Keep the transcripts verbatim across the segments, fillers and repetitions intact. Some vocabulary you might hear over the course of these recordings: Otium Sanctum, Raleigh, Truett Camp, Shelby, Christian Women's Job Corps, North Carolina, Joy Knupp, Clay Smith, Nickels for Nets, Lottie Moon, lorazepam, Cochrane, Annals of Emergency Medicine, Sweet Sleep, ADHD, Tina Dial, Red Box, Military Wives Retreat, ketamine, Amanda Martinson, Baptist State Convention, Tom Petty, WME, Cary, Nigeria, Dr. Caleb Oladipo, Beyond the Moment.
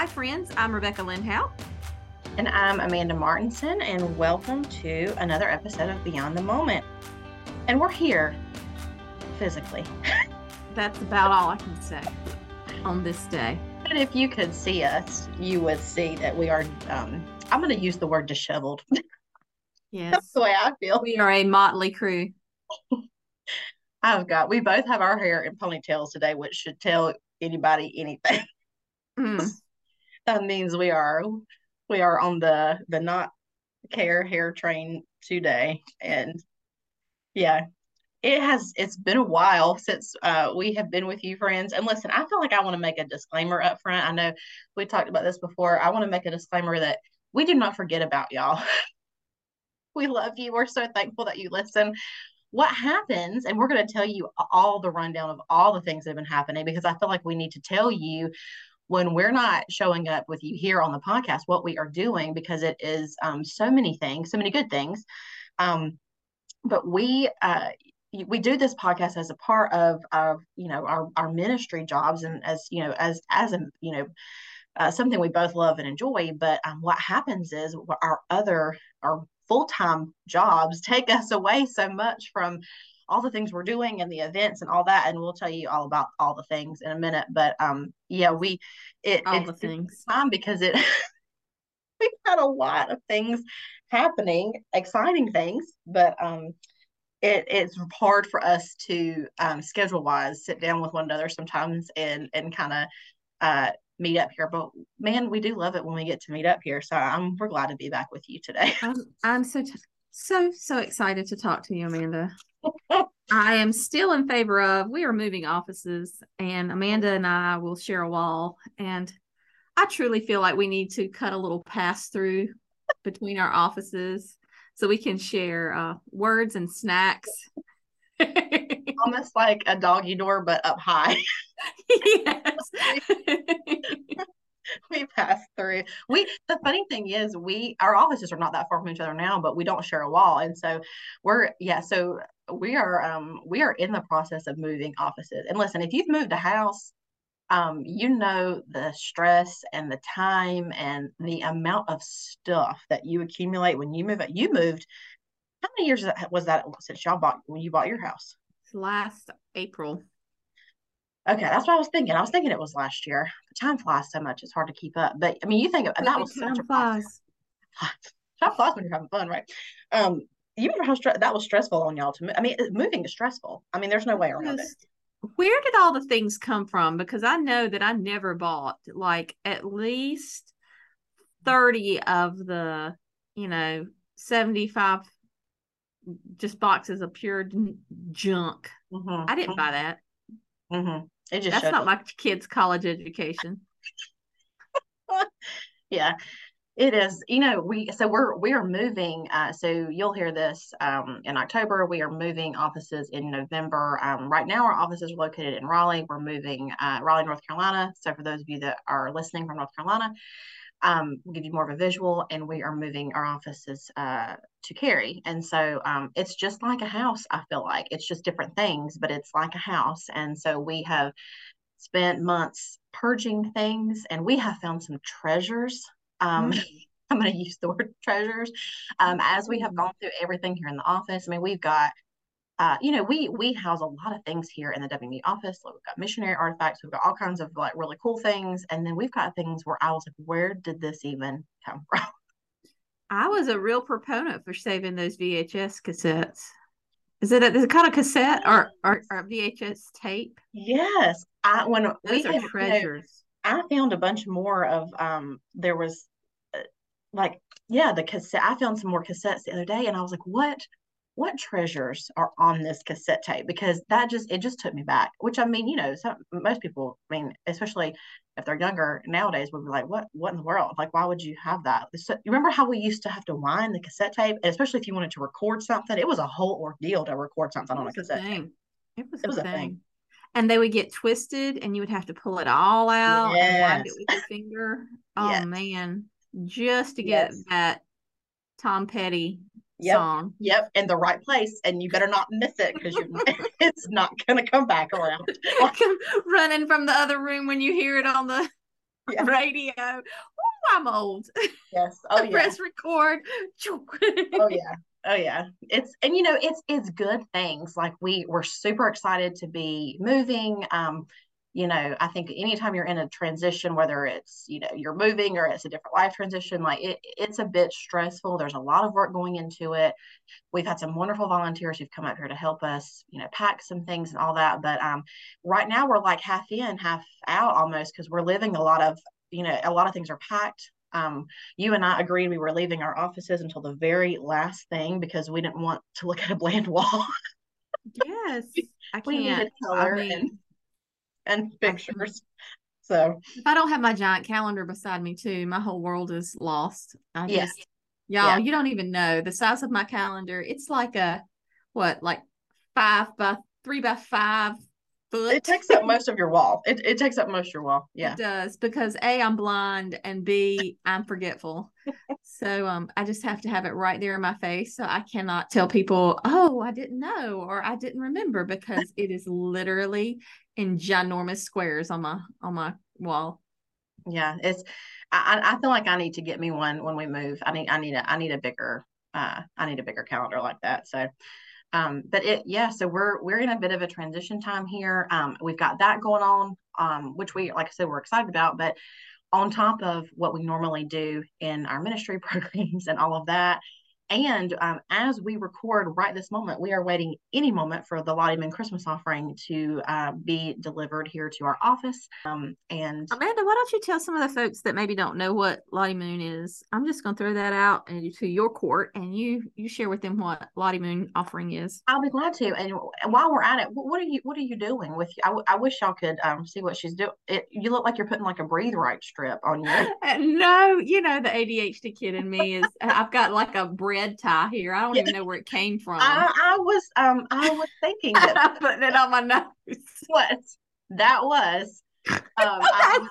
Hi friends, I'm Rebecca Lindhout. And I'm Amanda Martinson, and welcome to another episode of Beyond the Moment. And we're here, physically. That's about all I can say on this day. And if you could see us, you would see that we are, um, I'm going to use the word disheveled. Yes. That's the way I feel. We are a motley crew. I've got, we both have our hair in ponytails today, which should tell anybody anything. Mm. That means we are, we are on the, the not care hair train today. And yeah, it has, it's been a while since uh, we have been with you friends. And listen, I feel like I want to make a disclaimer up front. I know we talked about this before. I want to make a disclaimer that we do not forget about y'all. We love you. We're so thankful that you listen. What happens, and we're going to tell you all the rundown of all the things that have been happening, because I feel like we need to tell you when we're not showing up with you here on the podcast, what we are doing, because it is um, so many things, so many good things. Um, but we, uh, we do this podcast as a part of, of, you know, our, our ministry jobs, and as, you know, as, as, a, you know, uh, something we both love and enjoy. But um, what happens is our other, our full-time jobs take us away so much from all the things we're doing and the events and all that. And we'll tell you all about all the things in a minute, but um, yeah, we, it, all it, the things. Fun because it, we've had a lot of things happening, exciting things, but um, it it's hard for us to um, schedule wise, sit down with one another sometimes and, and kind of uh, meet up here, but man, we do love it when we get to meet up here. So I'm, we're glad to be back with you today. I'm, I'm so, t- so, so excited to talk to you, Amanda. I am still in favor of, we are moving offices, and Amanda and I will share a wall. And I truly feel like we need to cut a little pass through between our offices so we can share uh, words and snacks. Almost like a doggy door, but up high. Yes. We pass through. We the funny thing is we our offices are not that far from each other now, but we don't share a wall. And so we're yeah, so we are um we are in the process of moving offices. And listen, if you've moved a house, um, you know the stress and the time and the amount of stuff that you accumulate when you move. You moved, how many years was that since y'all bought when you bought your house? Last April. Okay, that's what I was thinking. I was thinking it was last year. Time flies so much; it's hard to keep up. But I mean, you think that was such a process. Time flies when you're having fun, right? Um, you remember how stre- that was stressful on y'all to move? I mean, moving is stressful. I mean, there's no way around it. Where did all the things come from? Because I know that I never bought like at least thirty of the, you know, seventy-five just boxes of pure junk. Mm-hmm. I didn't buy that. Mm-hmm. It just that's not up. My kids' college education. Yeah, it is. You know, we so we're we are moving. Uh, so you'll hear this um, in October. We are moving offices in November. Um, right now, our offices are located in Raleigh. We're moving uh, Raleigh, North Carolina. So for those of you that are listening from North Carolina, um, we'll give you more of a visual. And we are moving our offices uh, to Cary. And so um, it's just like a house, I feel like. It's just different things, but it's like a house. And so we have spent months purging things, and we have found some treasures. Um, mm-hmm. I'm going to use the word treasures. Um, as we have gone through everything here in the office, I mean, we've got Uh, you know, we we house a lot of things here in the W M E office. Like we've got missionary artifacts. We've got all kinds of like really cool things. And then we've got things where I was like, where did this even come from? I was a real proponent for saving those V H S cassettes. Is it, a, is it called a cassette or, or, or V H S tape? Yes. I when Those we are had, treasures. You know, I found a bunch more of, um. there was uh, like, yeah, the cassette. I found some more cassettes the other day and I was like, what? what treasures are on this cassette tape? Because that just, it just took me back, which I mean, you know, some, most people, I mean, especially if they're younger nowadays, would be like, what, what in the world? Like, why would you have that? So, you remember how we used to have to wind the cassette tape, and especially if you wanted to record something, it was a whole ordeal to record something on a cassette tape. It was, it was a thing. thing. And they would get twisted and you would have to pull it all out yes. and wind it with your finger. Oh yes. man, just to get yes. that Tom Petty Yep. song. Yep. In the right place. And you better not miss it because it's not going to come back around. Like, running from the other room when you hear it on the yeah. radio. Oh, I'm old. Yes. Oh, yeah. Press record. Oh, yeah. Oh, yeah. It's, and you know, it's, it's good things. Like we were super excited to be moving. Um, you know, I think anytime you're in a transition, whether it's, you know, you're moving or it's a different life transition, like it, it's a bit stressful. There's a lot of work going into it. We've had some wonderful volunteers who've come up here to help us, you know, pack some things and all that. But um, right now we're like half in, half out almost, because we're living a lot of, you know, a lot of things are packed. Um, you and I agreed we were leaving our offices until the very last thing because we didn't want to look at a bland wall. Yes. I can't. We needed color. I mean, and, and pictures. So if I don't have my giant calendar beside me too, my whole world is lost. I yeah. just y'all yeah. you don't even know the size of my calendar. It's like a what like five by three by five foot. It takes up most of your wall. It, it takes up most of your wall. Yeah, it does, because A, I'm blind, and B, I'm forgetful. So um I just have to have it right there in my face, so I cannot tell people, oh, I didn't know, or I didn't remember, because it is literally in ginormous squares on my on my wall. Yeah, it's I, I feel like I need to get me one when we move. I need I need a I need a bigger uh I need a bigger calendar like that. So um but it yeah, so we're we're in a bit of a transition time here. Um we've got that going on, um which we, like I said, we're excited about, but on top of what we normally do in our ministry programs and all of that. And um, as we record right this moment, we are waiting any moment for the Lottie Moon Christmas offering to uh, be delivered here to our office. Um, and Amanda, why don't you tell some of the folks that maybe don't know what Lottie Moon is? I'm just going to throw that out and to your court, and you you share with them what Lottie Moon offering is. I'll be glad to. And while we're at it, what are you what are you doing with? I, I wish y'all could um, see what she's doing. It, you look like you're putting like a breathe right strip on you. No, you know the A D H D kid in me is. I've got like a breath tie here. I don't even know where it came from. I, I was um I was thinking that I'm putting it on my nose. What that was. Um I,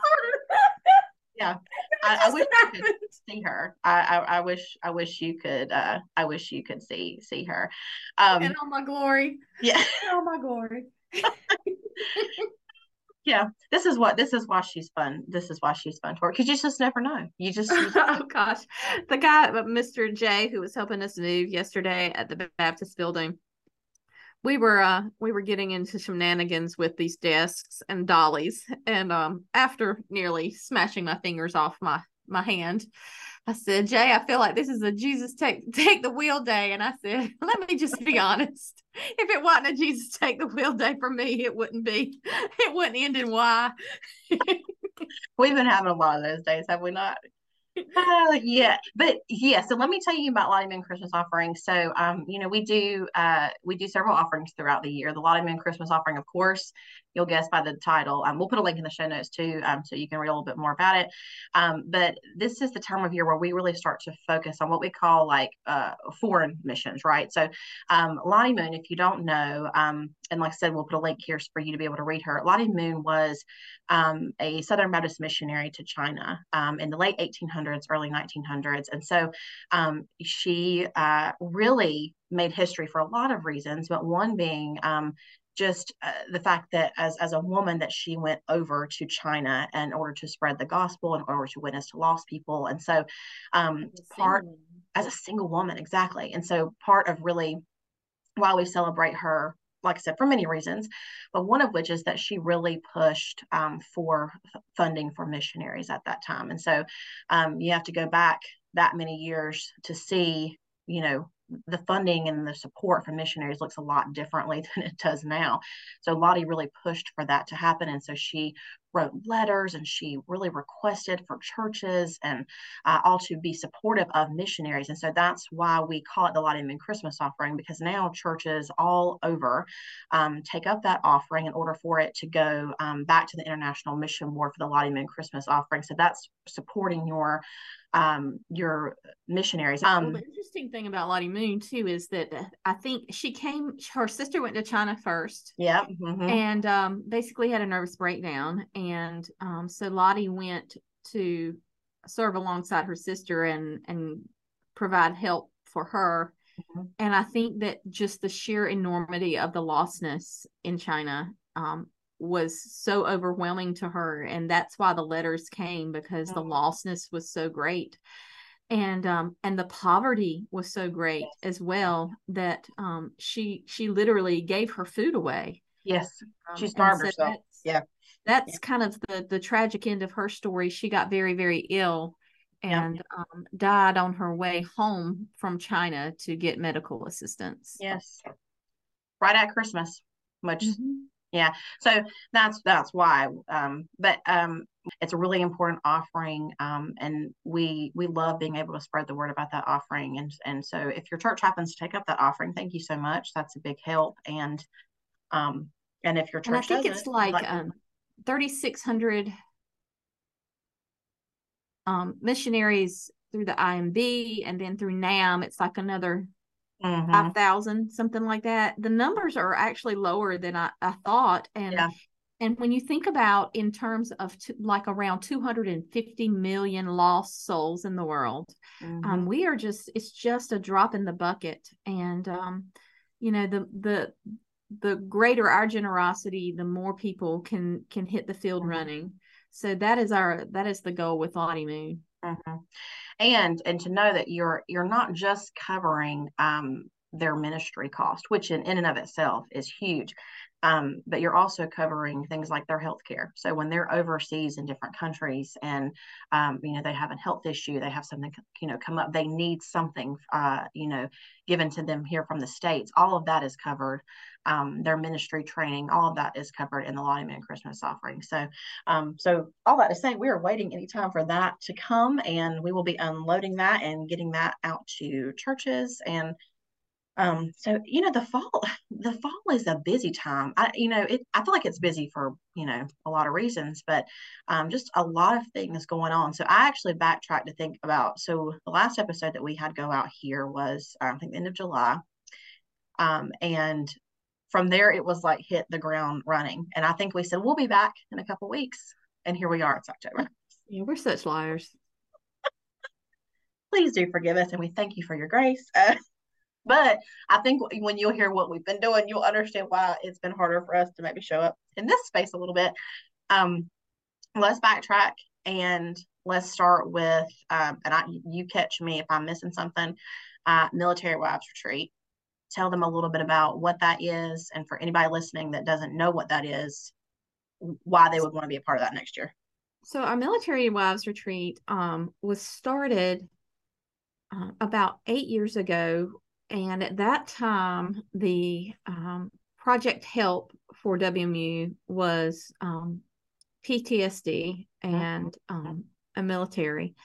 yeah. I, I wish you could see her. I, I I wish I wish you could uh I wish you could see see her. Um and all my glory. Yeah. And all my glory. Yeah. This is what this is why she's fun. This is why she's fun for, because you just never know. You just, you just oh gosh. The guy, Mister J, who was helping us move yesterday at the Baptist building, we were uh we were getting into shenanigans with these desks and dollies. And um after nearly smashing my fingers off my my hand, I said, Jay, I feel like this is a Jesus take take the wheel day. And I said, let me just be honest. If it wasn't a Jesus take the wheel day for me, it wouldn't be. It wouldn't end in Y. We've been having a lot of those days, have we not? Uh, yeah. But yeah, so let me tell you about Lottie Moon Christmas offering. So um, you know, we do uh we do several offerings throughout the year. The Lottie Moon Christmas offering, of course, you'll guess by the title. Um, we'll put a link in the show notes too, um, so you can read a little bit more about it. Um, but this is the time of year where we really start to focus on what we call like uh foreign missions, right? So um Lottie Moon, if you don't know, um, and like I said, we'll put a link here for you to be able to read her. Lottie Moon was um a Southern Baptist missionary to China um in the late eighteen hundreds. Early nineteen hundreds. And so um, she uh, really made history for a lot of reasons, but one being um, just uh, the fact that as, as a woman that she went over to China in order to spread the gospel, in order to witness to lost people. And so um, part as a single woman, exactly. And so part of really why we celebrate her, like I said, for many reasons, but one of which is that she really pushed um, for f- funding for missionaries at that time. And so um, you have to go back that many years to see, you know, the funding and the support for missionaries looks a lot differently than it does now. So Lottie really pushed for that to happen. And so she wrote letters and she really requested for churches and uh, all to be supportive of missionaries. And so that's why we call it the Lottie Moon Christmas offering, because now churches all over um, take up that offering in order for it to go um, back to the International Mission Board for the Lottie Moon Christmas offering. So that's supporting your um, your missionaries. Um, well, the interesting thing about Lottie Moon too is that I think she came, her sister went to China first. Yeah. Mm-hmm. And um, basically had a nervous breakdown. And um, so Lottie went to serve alongside her sister and, and provide help for her. Mm-hmm. And I think that just the sheer enormity of the lostness in China um, was so overwhelming to her. And that's why the letters came, because the lostness was so great. And, um, and the poverty was so great as well that, um, she, she literally gave her food away. Yes. She starved um, so herself. That's, yeah. That's yeah. kind of the, the tragic end of her story. She got very, very ill and, yeah. um, died on her way home from China to get medical assistance. Yes. Right at Christmas, much. Mm-hmm. Yeah. So that's, that's why, um, but, um, it's a really important offering. Um, and we, we love being able to spread the word about that offering. And, and so if your church happens to take up that offering, thank you so much. That's a big help. And, um, and if your church, and I think it's like, like um, thirty-six hundred, um, missionaries through the I M B and then through NAM, it's like another Mm-hmm. five thousand, something like that. The numbers are actually lower than I, I thought. And yeah. and when you think about in terms of t- like around two hundred fifty million lost souls in the world, mm-hmm. um, we are just, it's just a drop in the bucket. And, um, you know, the, the, the greater our generosity, the more people can, can hit the field mm-hmm. running. So that is our, that is the goal with Lottie Moon. Mm-hmm. And and to know that you're you're not just covering um, their ministry cost, which in, in and of itself is huge, um, but you're also covering things like their health care. So when they're overseas in different countries and, um, you know, they have a health issue, they have something, you know, come up, they need something, uh, you know, given to them here from the States, all of that is covered. Um, their ministry training, all of that is covered in the Lottie Moon Christmas offering. So, um, so all that to say, we are waiting any time for that to come, and we will be unloading that and getting that out to churches. And um, so, you know, the fall, the fall is a busy time. I, you know, it, I feel like it's busy for, you know, a lot of reasons, but um, just a lot of things going on. So I actually backtracked to think about, so the last episode that we had go out here was, I think, the end of July. Um, and from there, it was like hit the ground running. And I think we said, we'll be back in a couple of weeks. And here we are, it's October. Yeah, we're such liars. Please do forgive us. And we thank you for your grace. Uh, but I think when you'll hear what we've been doing, you'll understand why it's been harder for us to maybe show up in this space a little bit. Um, let's backtrack and let's start with, um, and I, you catch me if I'm missing something, uh, Military Wives Retreat. Tell them a little bit about what that is, and for anybody listening that doesn't know what that is, why they would want to be a part of that next year. So our Military Wives Retreat um, was started uh, about eight years ago, and at that time, the um, Project Help for W M U was um, P T S D and um, a military,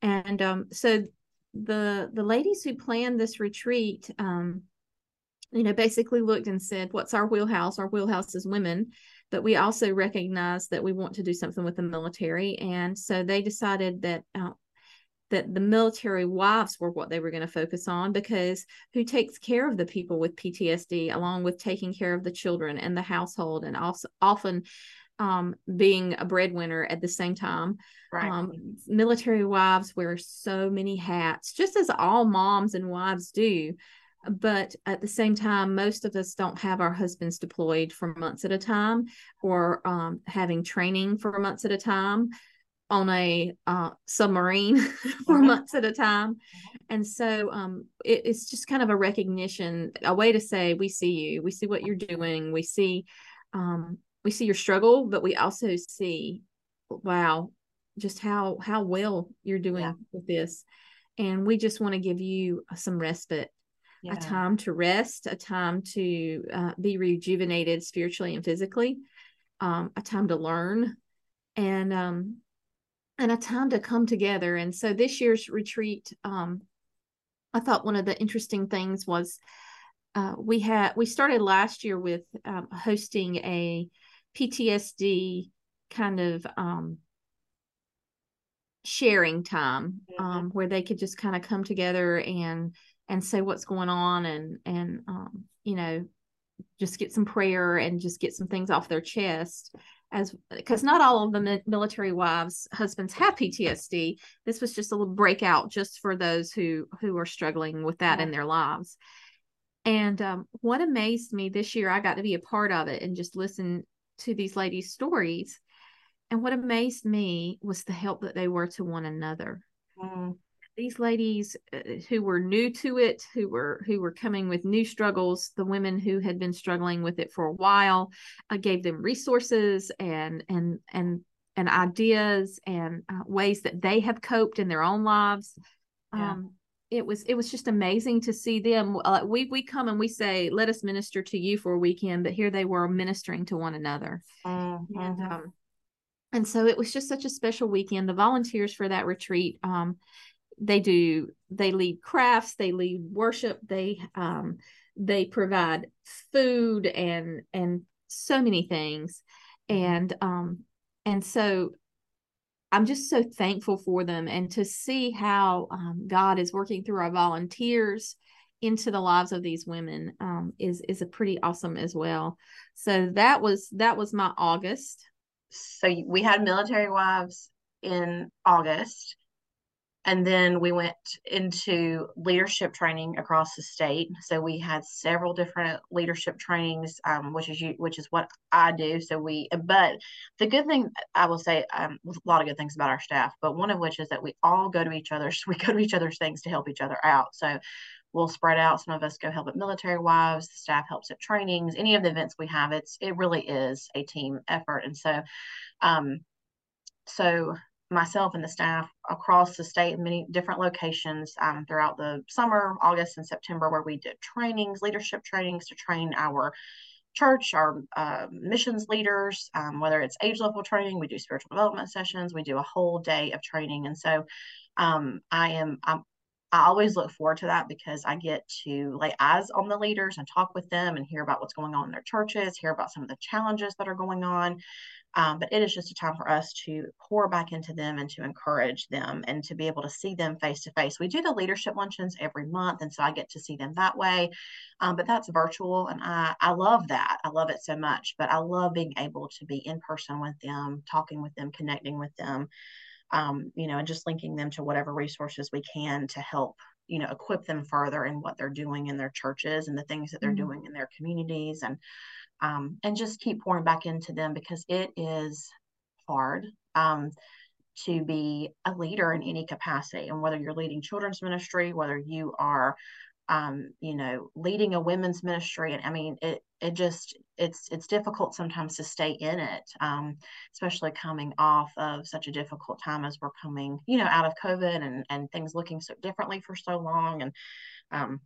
and um, so the the ladies who planned this retreat. Um, you know, basically looked and said, what's our wheelhouse? Our wheelhouse is women, but we also recognize that we want to do something with the military. And so they decided that, uh, that the military wives were what they were going to focus on, because who takes care of the people with P T S D, along with taking care of the children and the household, and also often um, being a breadwinner at the same time. Right. Um, military wives wear so many hats, just as all moms and wives do. But at the same time, most of us don't have our husbands deployed for months at a time, or um, having training for months at a time, on a uh, submarine for months at a time. And so um, it, it's just kind of a recognition, a way to say, we see you, we see what you're doing, we see, um, we see your struggle, but we also see, wow, just how, how well you're doing yeah. with this. And we just want to give you some respite. Yeah. A time to rest, a time to uh, be rejuvenated spiritually and physically, um, a time to learn, and um, and a time to come together. And so this year's retreat, um, I thought one of the interesting things was uh, we had we started last year with um, hosting a P T S D kind of um, sharing time mm-hmm. um, where they could just kind of come together and. And say what's going on, and, and um, you know, just get some prayer and just get some things off their chest, as because not all of the military wives' husbands have P T S D. This was just a little breakout just for those who, who are struggling with that yeah. in their lives. And um, what amazed me this year, I got to be a part of it and just listen to these ladies' stories. And what amazed me was the help that they were to one another. Mm. These ladies who were new to it, who were who were coming with new struggles, the women who had been struggling with it for a while, uh, gave them resources and and and and ideas and uh, ways that they have coped in their own lives. Yeah. Um, it was it was just amazing to see them. Uh, we we come and we say, "Let us minister to you for a weekend," but here they were ministering to one another. Mm-hmm. And um, and so it was just such a special weekend. The volunteers for that retreat. Um, They do, they lead crafts, they lead worship, they, um, they provide food and, and so many things. And, um, and so I'm just so thankful for them, and to see how, um, God is working through our volunteers into the lives of these women, um, is, is a pretty awesome as well. So that was, that was my August. So we had Military Wives in August. And then we went into leadership training across the state. So we had several different leadership trainings, um, which is you, which is what I do. So we, but the good thing I will say, um, a lot of good things about our staff, but one of which is that we all go to each other's, we go to each other's things to help each other out. So we'll spread out. Some of us go help at Military Wives. The staff helps at trainings. Any of the events we have, it's it really is a team effort. And so, um, so. myself and the staff across the state in many different locations um, throughout the summer, August and September, where we did trainings, leadership trainings to train our church, our uh, missions leaders, um, whether it's age level training, we do spiritual development sessions, we do a whole day of training. And so um, I am, I'm, I always look forward to that, because I get to lay eyes on the leaders and talk with them and hear about what's going on in their churches, hear about some of the challenges that are going on. Um, but it is just a time for us to pour back into them and to encourage them and to be able to see them face to face. We do the leadership luncheons every month, and so I get to see them that way. Um, but that's virtual, and I, I love that. I love it so much, but I love being able to be in person with them, talking with them, connecting with them. Um, you know, and just linking them to whatever resources we can to help, you know, equip them further in what they're doing in their churches and the things that they're mm-hmm. doing in their communities, and, um, and just keep pouring back into them, because it is hard, um, to be a leader in any capacity. And whether you're leading children's ministry, whether you are, um, you know, leading a women's ministry. And I mean, it, it just, it's, it's difficult sometimes to stay in it, um, especially coming off of such a difficult time as we're coming, you know, out of COVID and, and things looking so differently for so long. And, um,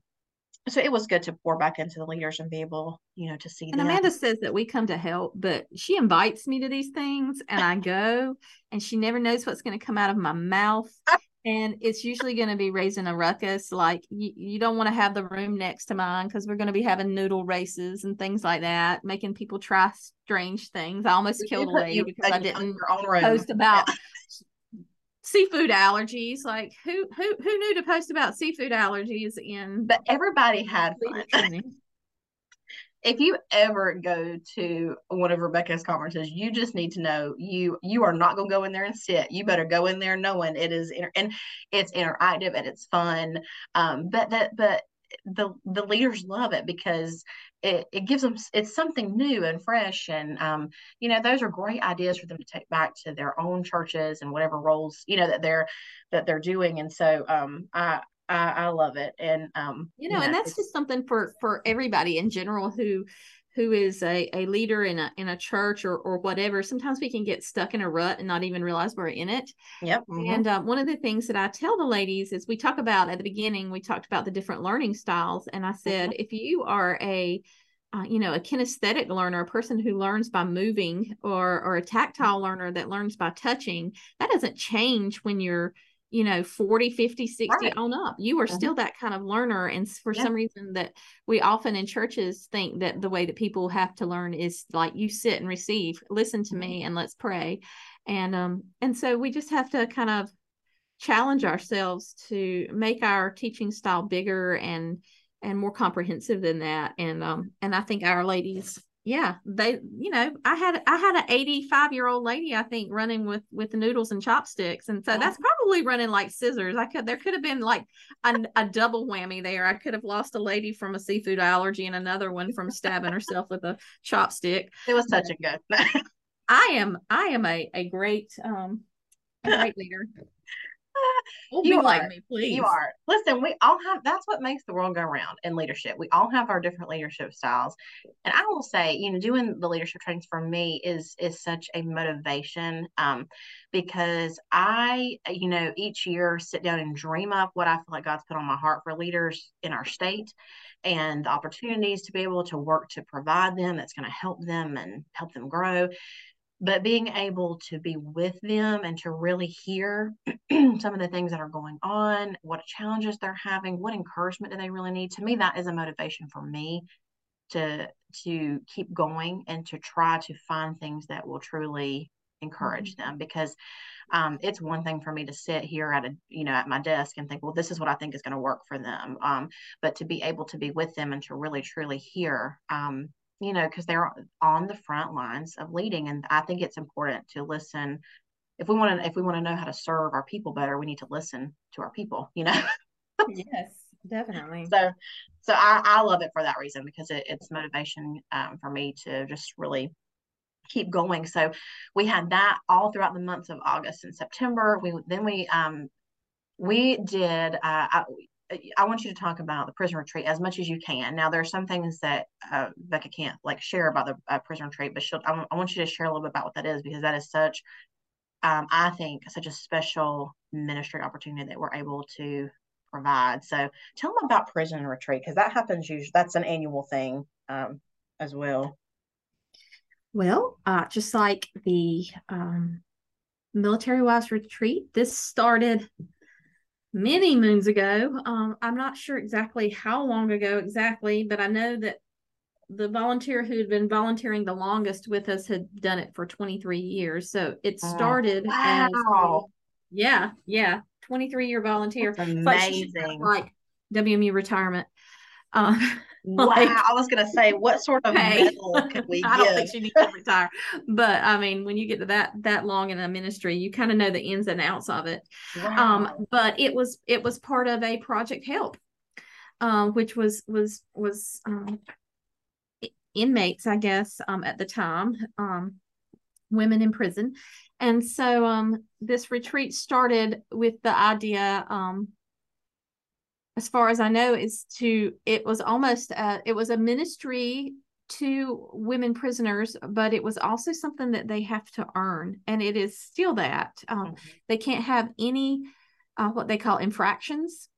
so it was good to pour back into the leaders and be able, you know, to see and them. And Amanda says that we come to help, but she invites me to these things and I go, and she never knows what's going to come out of my mouth. And it's usually going to be raising a ruckus. Like you, you don't want to have the room next to mine, because we're going to be having noodle races and things like that, making people try strange things. I almost killed a lady because I didn't post about seafood allergies. Like who, who, who knew to post about seafood allergies in? But everybody had fun. If you ever go to one of Rebecca's conferences, you just need to know you you are not going to go in there and sit. You better go in there knowing it is inter- and it's interactive and it's fun. Um, but that but the the leaders love it, because it, it gives them, it's something new and fresh, and um, you know, those are great ideas for them to take back to their own churches and whatever roles, you know, that they're that they're doing. And so um, I. I, I love it. And, um, you know, you know and that's just something for, for everybody in general, who, who is a, a leader in a, in a church or, or whatever. Sometimes we can get stuck in a rut and not even realize we're in it. Yep. Mm-hmm. And, um, one of the things that I tell the ladies is, we talk about at the beginning, we talked about the different learning styles. And I said, mm-hmm. if you are a, uh, you know, a kinesthetic learner, a person who learns by moving, or, or a tactile learner that learns by touching, that doesn't change when you're, you know, forty, fifty, sixty right. on up. You are mm-hmm. still that kind of learner. And for yeah. some reason that we often in churches think that the way that people have to learn is like, you sit and receive, listen to me, and let's pray. And, um, and so we just have to kind of challenge ourselves to make our teaching style bigger and, and more comprehensive than that. And, um, and I think our ladies yeah, they, you know, I had, I had an eighty-five year old lady, I think, running with, with noodles and chopsticks. And so oh. that's probably running like scissors. I could, there could have been like a, a double whammy there. I could have lost a lady from a seafood allergy and another one from stabbing herself with a chopstick. It was such but a good, I am, I am a, a great, um, a great leader. Don't you be are, like me, please. You are. Listen, we all have, that's what makes the world go round in leadership. We all have our different leadership styles. And I will say, you know, doing the leadership trainings for me is, is such a motivation, um, because I, you know, each year sit down and dream up what I feel like God's put on my heart for leaders in our state and the opportunities to be able to work to provide them that's going to help them and help them grow. But being able to be with them and to really hear some of the things that are going on, what challenges they're having, what encouragement do they really need? To me, that is a motivation for me to, to keep going and to try to find things that will truly encourage them, because um, it's one thing for me to sit here at a, you know, at my desk and think, well, this is what I think is going to work for them. Um, but to be able to be with them and to really, truly hear, um, you know, because they're on the front lines of leading. And I think it's important to listen. If we want to, if we want to know how to serve our people better, we need to listen to our people, you know? Yes, definitely. So, so I, I love it for that reason, because it, it's motivation um, for me to just really keep going. So we had that all throughout the months of August and September. We, then we, um, we did, uh, I, I want you to talk about the prison retreat as much as you can. Now, there are some things that uh, Becca can't like share about the uh, prison retreat, but she'll, I, I want you to share a little bit about what that is, because that is such, um, I think, such a special ministry opportunity that we're able to provide. So tell them about prison retreat, because that happens usually, that's an annual thing um, as well. Well, uh, just like the um, Military Wives Retreat, this started many moons ago. Um, I'm not sure exactly how long ago exactly, but I know that the volunteer who had been volunteering the longest with us had done it for twenty-three years. So it started. Wow. As, yeah, yeah, twenty-three year volunteer. That's amazing. Like, like W M U retirement. Um, wow, like, I was gonna say, what sort of hey, medal could we I give? Don't think she needs to retire, but I mean, when you get to that that long in a ministry, you kind of know the ins and outs of it. Wow. Um, but it was it was part of a Project Help, uh, which was was was um, inmates, I guess, um, at the time, um, women in prison, and so um, this retreat started with the idea. Um, as far as I know, is to, it was almost, uh, it was a ministry to women prisoners, but it was also something that they have to earn. And it is still that. Um, mm-hmm. They can't have any, uh, what they call infractions,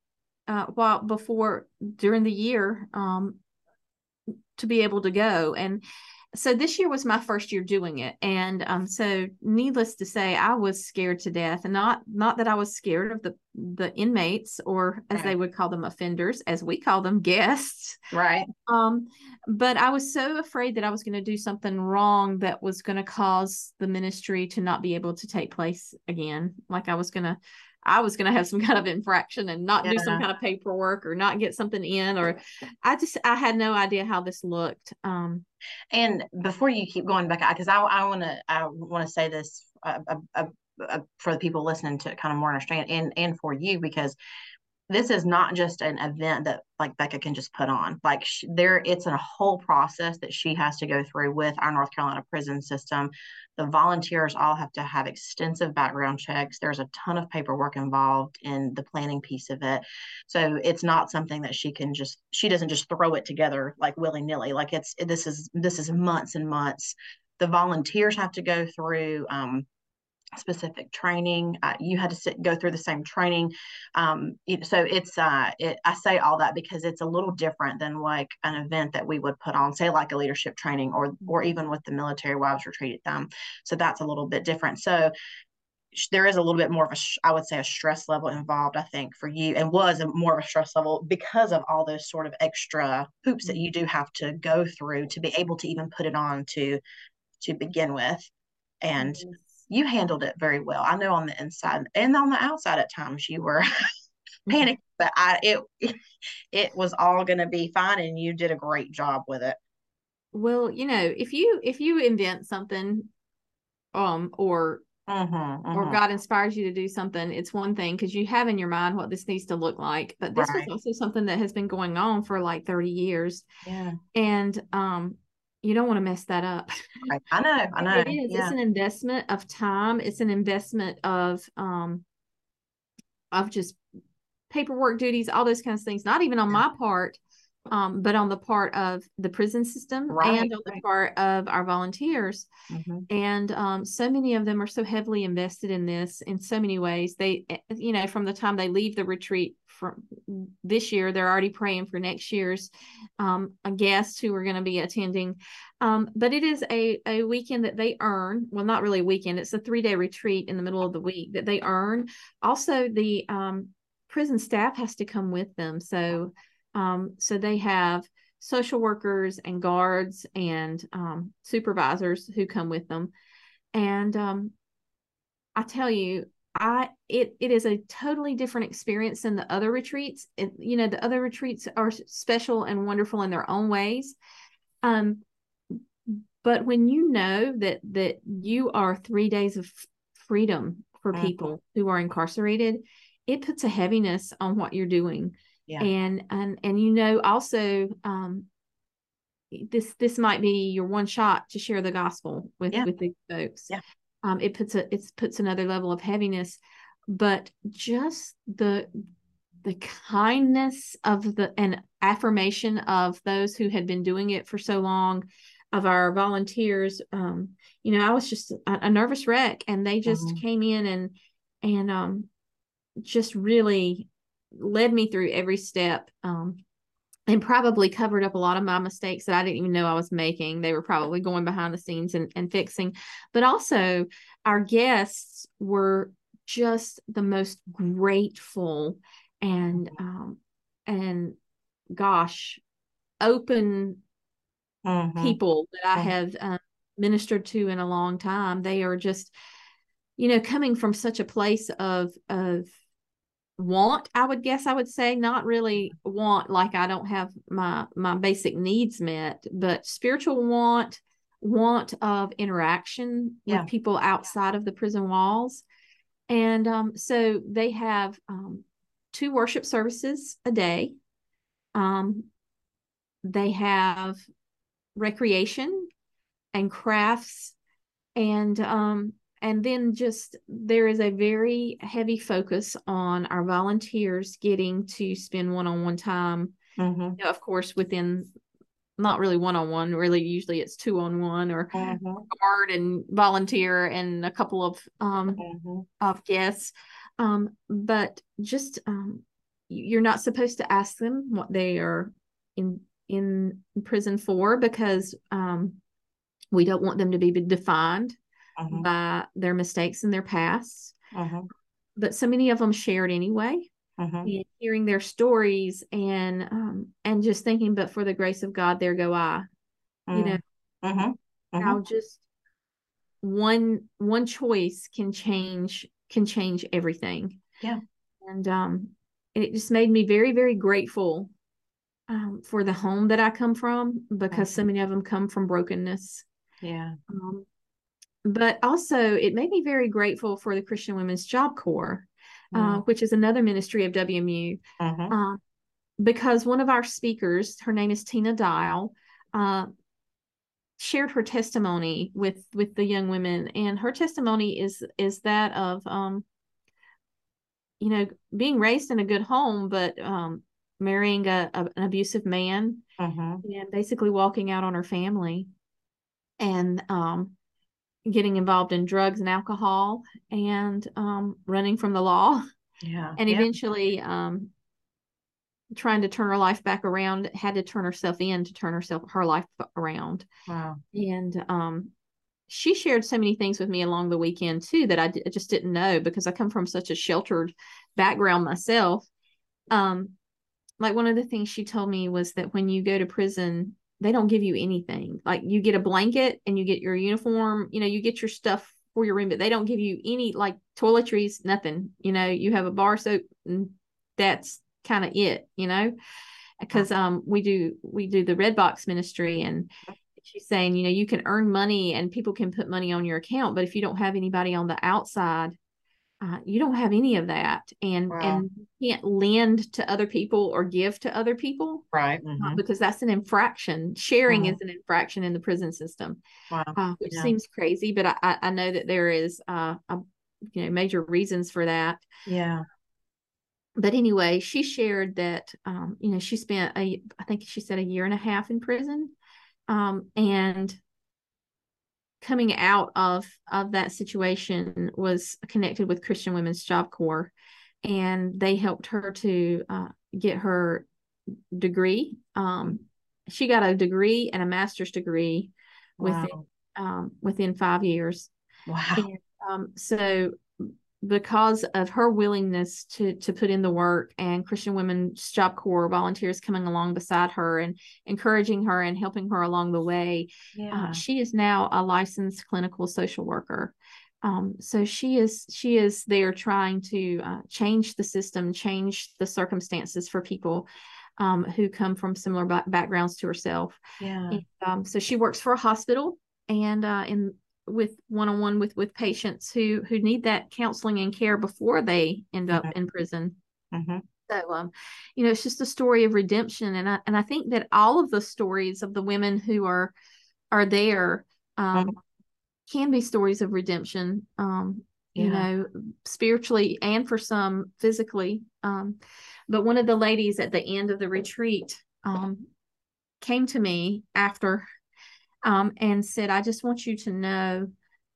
uh, while before, during the year, um, to be able to go. And so this year was my first year doing it. And um, so needless to say, I was scared to death, and not, not that I was scared of the, the inmates, or as right. they would call them, offenders, as we call them, guests. Right. Um, but I was so afraid that I was going to do something wrong that was going to cause the ministry to not be able to take place again. Like I was going to, I was going to have some kind of infraction and not yeah. do some kind of paperwork or not get something in, or I just, I had no idea how this looked. Um, and before you keep going, Becca, because I I want to, I want to say this uh, uh, uh, for the people listening to kind of more understand, and, and for you, because this is not just an event that like Becca can just put on. Like she, there, it's a whole process that she has to go through with our North Carolina prison system. The volunteers all have to have extensive background checks. There's a ton of paperwork involved in the planning piece of it. So it's not something that she can just, she doesn't just throw it together like willy-nilly. Like it's, this is, this is months and months. The volunteers have to go through, um, specific training. Uh, you had to sit, go through the same training. Um, so it's, uh, it, I say all that because it's a little different than like an event that we would put on, say like a leadership training, or, or even with the Military Wives Retreat. Um, so that's a little bit different. So there is a little bit more of a, I would say a stress level involved, I think, for you, and was a more of a stress level because of all those sort of extra hoops that you do have to go through to be able to even put it on to, to begin with. And mm-hmm. you handled it very well. I know on the inside and on the outside at times you were panicking, but I, it, it was all going to be fine, and you did a great job with it. well, you know, if you if you invent something, um, or uh-huh, uh-huh. or God inspires you to do something, it's one thing because you have in your mind what this needs to look like. But this right. was also something that has been going on for like thirty years. Yeah. And um, you don't want to mess that up. Right. I know. I know. It is. Yeah. It's an investment of time. It's an investment of um, of just paperwork duties, all those kinds of things. Not even on my part. Um, but on the part of the prison system right, and on the right. part of our volunteers. Mm-hmm. And um, so many of them are so heavily invested in this in so many ways. They, you know, from the time they leave the retreat from this year, they're already praying for next year's um, guests who are going to be attending. Um, but it is a, a weekend that they earn. Well, not really a weekend. It's a three-day retreat in the middle of the week that they earn. Also, the um, prison staff has to come with them. So Um, so they have social workers and guards and um, supervisors who come with them. And um, I tell you, I it it is a totally different experience than the other retreats. It, you know, the other retreats are special and wonderful in their own ways. Um, but when you know that that you are three days of freedom for mm-hmm. people who are incarcerated, it puts a heaviness on what you're doing. Yeah. And, and, and, you know, also, um, this, this might be your one shot to share the gospel with, yeah. with the folks. Yeah. Um, it puts a, it puts another level of heaviness, but just the, the kindness of the, and affirmation of those who had been doing it for so long, of our volunteers. Um, you know, I was just a, a nervous wreck, and they just mm-hmm. came in and, and, um, just really led me through every step, um, and probably covered up a lot of my mistakes that I didn't even know I was making. They were probably going behind the scenes and, and fixing. But also, our guests were just the most grateful and, um, and gosh, open mm-hmm. people that I have uh, ministered to in a long time. They are just, you know, coming from such a place of, of, want, I would guess I would say, not really want, like I don't have my, my basic needs met, but spiritual want, want of interaction yeah. with people outside of the prison walls. And um, so they have um, two worship services a day. Um, they have recreation and crafts, and um, And then just there is a very heavy focus on our volunteers getting to spend one-on-one time. Mm-hmm. You know, of course, within not really one-on-one, really usually it's two-on-one or mm-hmm. guard and volunteer and a couple of um, mm-hmm. of guests. Um, but just um, you're not supposed to ask them what they are in in prison for, because um, we don't want them to be defined Uh-huh. by their mistakes and their past, uh-huh. but so many of them shared anyway. Uh-huh. And hearing their stories and um, and just thinking, but for the grace of God, there go I. Uh-huh. You know, uh-huh. Uh-huh. how just one one choice can change can change everything. Yeah, and um, it just made me very very grateful um, for the home that I come from, because uh-huh. so many of them come from brokenness. Yeah. Um, But also, it made me very grateful for the Christian Women's Job Corps, mm-hmm. uh, which is another ministry of W M U. Uh-huh. Uh, because one of our speakers, her name is Tina Dial, uh, shared her testimony with with the young women, and her testimony is is that of, um, you know, being raised in a good home, but um, marrying a, a an abusive man, uh-huh. and basically walking out on her family, and um. getting involved in drugs and alcohol, and um, running from the law, yeah, and yeah. eventually um, trying to turn her life back around, had to turn herself in to turn herself her life around. Wow. And um, she shared so many things with me along the weekend too that I, d- I just didn't know, because I come from such a sheltered background myself. Um, like one of the things she told me was that when you go to prison, they don't give you anything. Like, you get a blanket and you get your uniform, you know, you get your stuff for your room, but they don't give you any, like, toiletries, nothing. You know, you have a bar soap, and that's kind of it, you know, because um, we do, we do the Red Box ministry, and she's saying, you know, you can earn money and people can put money on your account, but if you don't have anybody on the outside, uh, you don't have any of that. And, wow. and you can't lend to other people or give to other people. Right. Mm-hmm. uh, because that's an infraction. Sharing mm-hmm. is an infraction in the prison system, wow. uh, which yeah. seems crazy, but I, I, I know that there is, uh, a, you know, major reasons for that. Yeah. But anyway, she shared that, um, you know, she spent, a, I think she said a year and a half in prison. Um, and coming out of, of that situation was connected with Christian Women's Job Corps. And they helped her to uh, get her degree. Um, she got a degree and a master's degree wow. within, um, within five years. Wow. And, um, so because of her willingness to to put in the work and Christian Women's Job Corps volunteers coming along beside her and encouraging her and helping her along the way, yeah. uh, she is now a licensed clinical social worker. Um, so she is she is there trying to uh, change the system, change the circumstances for people um, who come from similar b- backgrounds to herself. Yeah. And, um, so she works for a hospital and uh, in with one-on-one with, with patients who, who need that counseling and care before they end up mm-hmm. in prison. Mm-hmm. So, um, you know, it's just a story of redemption. And I, and I think that all of the stories of the women who are, are there, um, mm-hmm. can be stories of redemption, um, you yeah. know, spiritually and for some physically. Um, but one of the ladies at the end of the retreat, um, came to me after, Um, and said, I just want you to know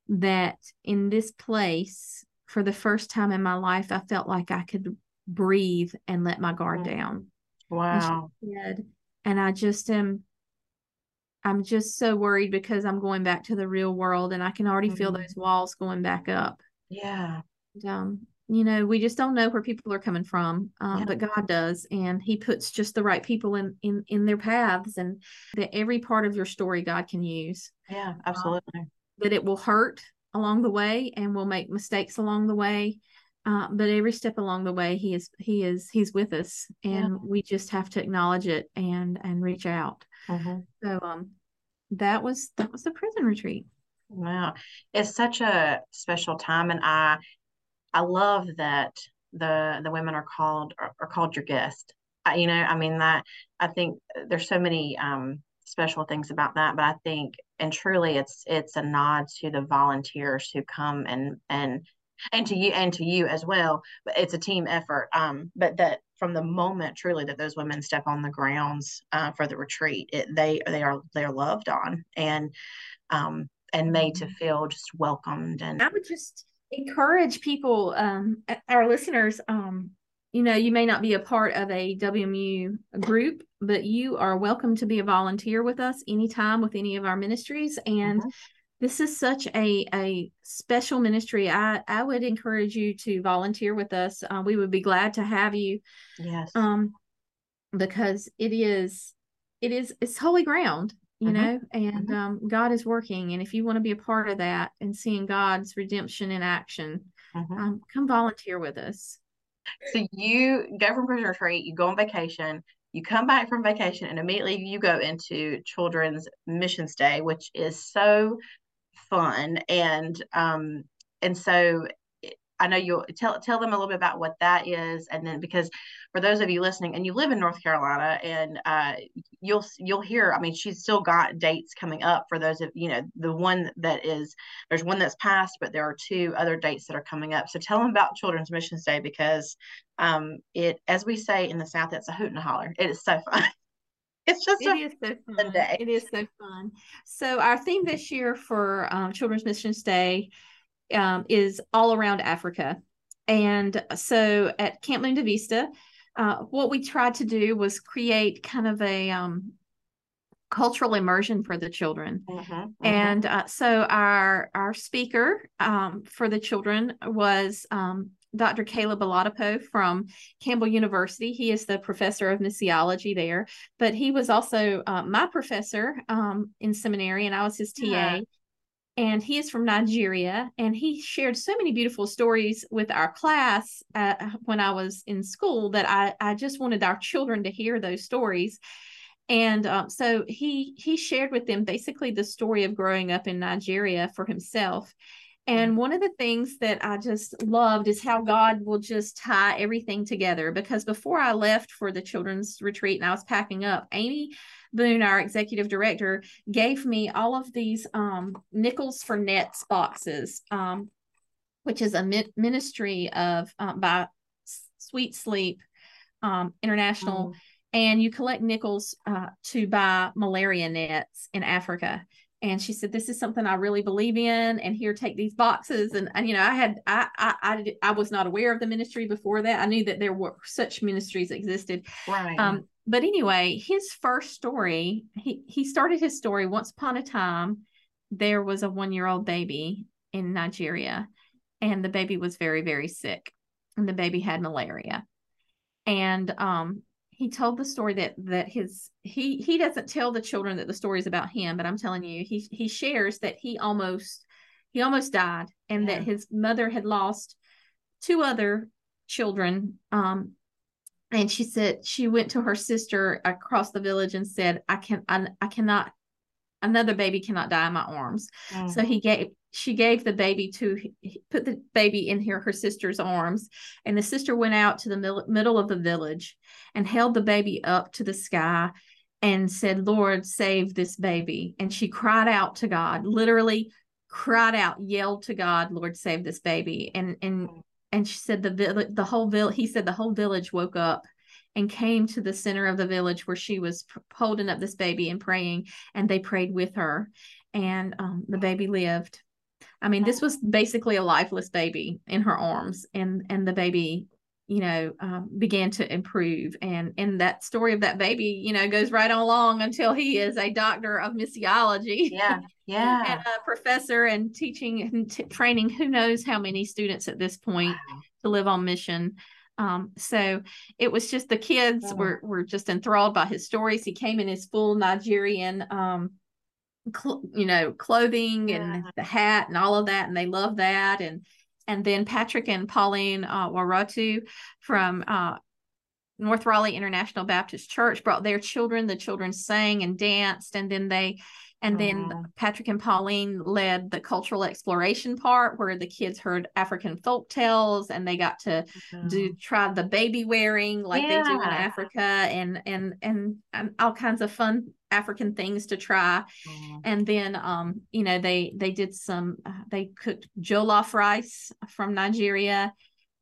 that in this place, for the first time in my life, I felt like I could breathe and let my guard down. Wow. And, she said, and I just am, I'm just so worried because I'm going back to the real world and I can already mm-hmm. feel those walls going back up. Yeah. And, um, you know, we just don't know where people are coming from, um, yeah. but God does. And he puts just the right people in, in, in their paths, and that every part of your story, God can use. Yeah, absolutely. Um, that it will hurt along the way and we'll make mistakes along the way. Uh, but every step along the way, he is, he is, he's with us, and yeah. we just have to acknowledge it and, and reach out. Mm-hmm. So, um, that was, that was the prison retreat. Wow. It's such a special time. And I, I love that the the women are called are, are called your guest. I, you know, I mean that I think there's so many um, special things about that, but I think and truly it's it's a nod to the volunteers who come and and and to you and to you as well. But it's a team effort. Um, but that from the moment truly that those women step on the grounds uh, for the retreat, it, they they are they are loved on and um and made to feel just welcomed. And I would just encourage people, um, our listeners, um, you know, you may not be a part of a W M U group, but you are welcome to be a volunteer with us anytime with any of our ministries. And mm-hmm. this is such a, a special ministry. I, I would encourage you to volunteer with us. Uh, we would be glad to have you. Yes. Um, because it is, it is, it's holy ground. You know, mm-hmm. and mm-hmm. um, God is working. And if you want to be a part of that and seeing God's redemption in action, mm-hmm. um, come volunteer with us. So you go from prison retreat, you go on vacation, you come back from vacation, and immediately you go into Children's Missions Day, which is so fun. And um, and so I know you'll tell tell them a little bit about what that is. And then because for those of you listening, and you live in North Carolina, and uh, you'll you'll hear. I mean, she's still got dates coming up for those of you know the one that is. There's one that's passed, but there are two other dates that are coming up. So tell them about Children's Missions Day because um, it, as we say in the South, it's a hoot and a holler. It is so fun. It's just it a is so fun. fun day. It is so fun. So our theme this year for um, Children's Missions Day um, is all around Africa, and so at Camp Lunda Vista. Uh, what we tried to do was create kind of a um, cultural immersion for the children. Mm-hmm, mm-hmm. And uh, so our our speaker um, for the children was um, Doctor Caleb Oladipo from Campbell University. He is the professor of missiology there, but he was also uh, my professor um, in seminary, and I was his T A. Yeah. And he is from Nigeria, and he shared so many beautiful stories with our class uh, when I was in school that I, I just wanted our children to hear those stories. And um, so he he shared with them basically the story of growing up in Nigeria for himself. And one of the things that I just loved is how God will just tie everything together. Because before I left for the children's retreat and I was packing up, Amy Boone, our executive director, gave me all of these um, Nickels for Nets boxes, um, which is a mi- ministry of um, by Sweet Sleep um, International. Mm. And you collect nickels uh, to buy malaria nets in Africa. And she said, this is something I really believe in. And here, take these boxes. And, and you know, I had, I, I, I, did, I was not aware of the ministry before that. I knew that there were such ministries existed. Right. Um, but anyway, his first story, he, he started his story. Once upon a time, there was a one-year-old baby in Nigeria, and the baby was very, very sick, and the baby had malaria. And, um, he told the story that that his he he doesn't tell the children that the story is about him, but I'm telling you, he he shares that he almost he almost died, and yeah. that his mother had lost two other children. Um, and she said she went to her sister across the village and said, "I can I, I cannot another baby cannot die in my arms." Yeah. So he gave she gave the baby to he put the baby in her her sister's arms, and the sister went out to the mil- middle of the village and held the baby up to the sky and said, "Lord, save this baby." And she cried out to God, literally cried out, yelled to God, "Lord, save this baby." And and and she said the vill- the whole village he said the whole village woke up and came to the center of the village where she was p- holding up this baby and praying, and they prayed with her, and um, the baby lived. I mean, this was basically a lifeless baby in her arms, and, and the baby, you know, uh, began to improve. And, and that story of that baby, you know, goes right on along until he is a doctor of missiology. Yeah, yeah. And a professor, and teaching and t- training who knows how many students at this point wow. to live on mission. Um, so it was just the kids yeah. were, were just enthralled by his stories. He came in his full Nigerian, um, Cl- you know, clothing and yeah. the hat and all of that. And they love that. And, and then Patrick and Pauline uh, Waratu from uh, North Raleigh International Baptist Church brought their children. The children sang and danced. And then they, and oh, then wow. Patrick and Pauline led the cultural exploration part, where the kids heard African folk tales, and they got to mm-hmm. do, try the baby wearing like yeah. they do in Africa, and, and, and, and all kinds of fun African things to try. Mm. And then um you know they they did some uh, they cooked jollof rice from Nigeria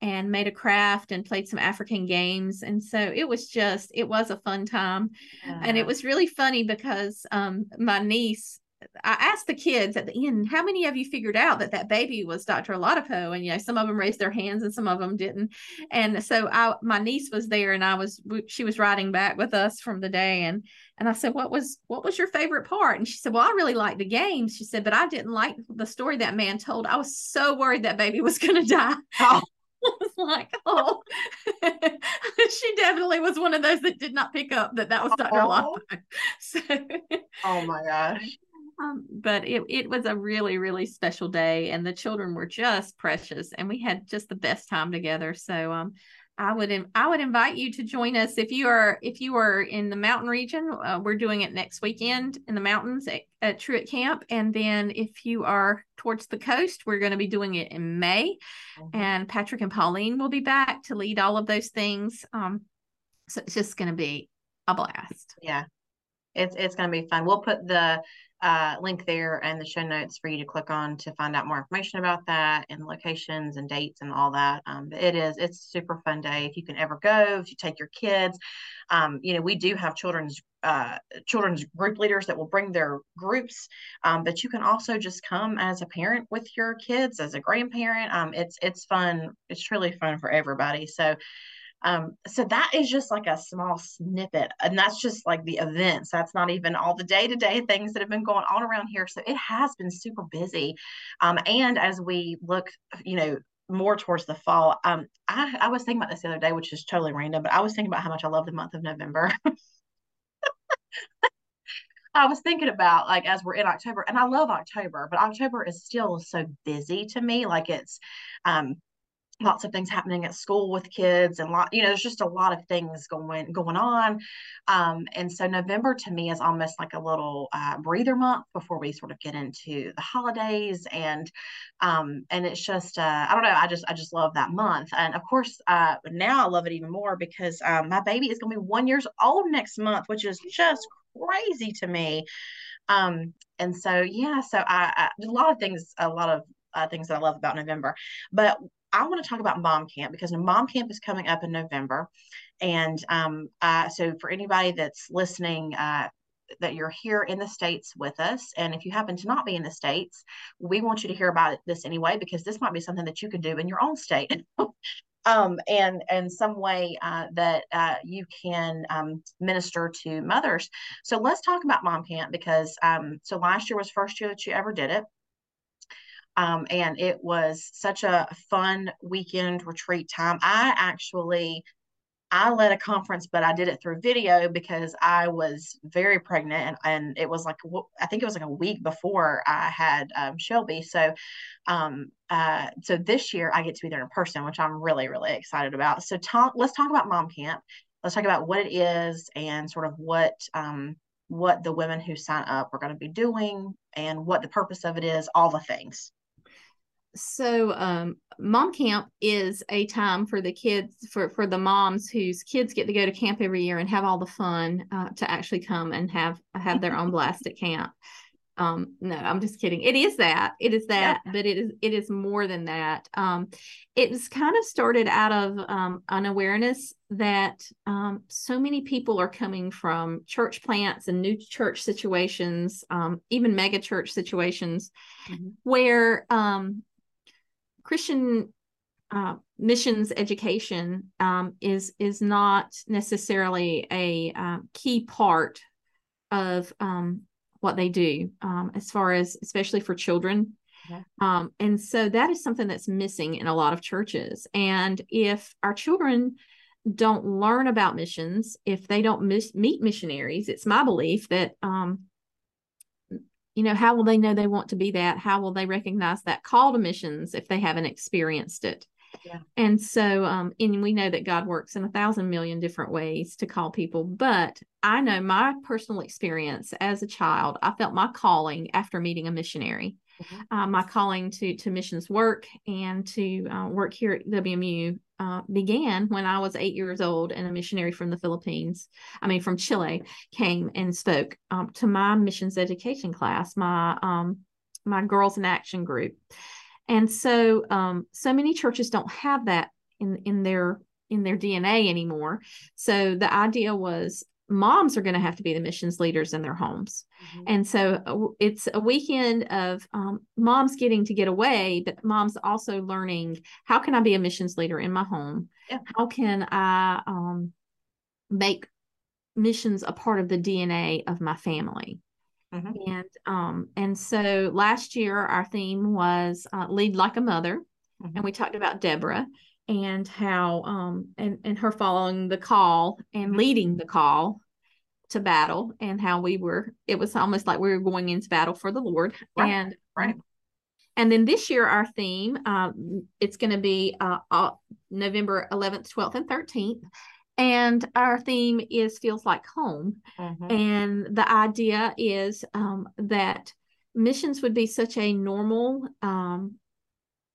and made a craft and played some African games. And so it was just it was a fun time. Yeah. And it was really funny because um my niece, I asked the kids at the end, how many of you figured out that that baby was Doctor Oladipo? And, you know, some of them raised their hands and some of them didn't. And so I, my niece was there, and I was, she was riding back with us from the day. And, and I said, what was, what was your favorite part? And she said, well, I really liked the games. She said, but I didn't like the story that man told. I was so worried that baby was going to die. Oh. I was like, oh, she definitely was one of those that did not pick up that that was Doctor Oh. Oladipo. So, oh my gosh. Um, but it, it was a really, really special day, and the children were just precious, and we had just the best time together. So um, I would I would invite you to join us if you are if you are in the mountain region. Uh, we're doing it next weekend in the mountains at, at Truett Camp, and then if you are towards the coast, we're going to be doing it in May, mm-hmm. and Patrick and Pauline will be back to lead all of those things. Um, so it's just going to be a blast. Yeah, it's it's going to be fun. We'll put the uh link there and the show notes for you to click on to find out more information about that, and locations and dates and all that. Um but it is it's a super fun day if you can ever go, if you take your kids. Um you know, we do have children's uh children's group leaders that will bring their groups, um but you can also just come as a parent with your kids, as a grandparent. Um it's it's fun. It's truly fun for everybody. So Um, so that is just like a small snippet, and that's just like the events. That's not even all the day-to-day things that have been going on around here. So it has been super busy. Um, and as we look, you know, more towards the fall, um, I, I was thinking about this the other day, which is totally random, but I was thinking about how much I love the month of November. I was thinking about, like, as we're in October, and I love October, but October is still so busy to me. Like, it's, um, lots of things happening at school with kids, and lot, you know, there's just a lot of things going, going on. Um, and so November to me is almost like a little uh, breather month before we sort of get into the holidays. And, um, and it's just, uh, I don't know, I just, I just love that month. And of course, uh, now I love it even more because um, my baby is going to be one year old next month, which is just crazy to me. Um, and so, yeah, so I, I a lot of things, a lot of uh, things that I love about November, but I want to talk about mom camp because mom camp is coming up in November. And um, uh, so for anybody that's listening, uh, that you're here in the States with us, and if you happen to not be in the States, we want you to hear about this anyway, because this might be something that you could do in your own state. Um, and and some way uh, that uh, you can um, minister to mothers. So let's talk about mom camp because um, so last year was first year that you ever did it. Um, and it was such a fun weekend retreat time. I actually, I led a conference, but I did it through video because I was very pregnant, and, and it was like, I think it was like a week before I had um, Shelby. So, um, uh, so this year I get to be there in person, which I'm really, really excited about. So talk, let's talk about mom camp. Let's talk about what it is and sort of what, um, what the women who sign up are going to be doing and what the purpose of it is, all the things. So um, mom camp is a time for the kids, for, for the moms whose kids get to go to camp every year and have all the fun uh, to actually come and have have their own blast at camp. Um, no, I'm just kidding. It is that. It is that, yeah. But it is it is more than that. Um, it was kind of started out of um, an awareness that um, so many people are coming from church plants and new church situations, um, even mega church situations, mm-hmm. where um, Christian uh, missions education um, is is not necessarily a uh, key part of um, what they do, um, as far as especially for children. Yeah. Um, and so that is something that's missing in a lot of churches. And if our children don't learn about missions, if they don't mis- meet missionaries, it's my belief that, um, you know, how will they know they want to be that? How will they recognize that call to missions if they haven't experienced it? Yeah. And so, um, and we know that God works in a thousand million different ways to call people, but I know my personal experience as a child, I felt my calling after meeting a missionary, mm-hmm. uh, my calling to, to missions work and to uh, work here at W M U uh, began when I was eight years old and a missionary from the Philippines, I mean, from Chile came and spoke um, to my missions education class, my, um, my Girls in Action group. And so, um, so many churches don't have that in, in their, in their D N A anymore. So the idea was moms are going to have to be the missions leaders in their homes. Mm-hmm. And so it's a weekend of, um, moms getting to get away, but moms also learning, how can I be a missions leader in my home? Yeah. How can I, um, make missions a part of the D N A of my family? Mm-hmm. And, um, and so last year our theme was, uh, lead like a mother. Mm-hmm. And we talked about Deborah and how, um, and, and her following the call and mm-hmm. leading the call to battle, and how we were, it was almost like we were going into battle for the Lord. Right. And, right. And then this year, our theme, um, it's going to be, uh, uh, November eleventh, twelfth, and thirteenth. And our theme is feels like home. Mm-hmm. And the idea is um, that missions would be such a normal um,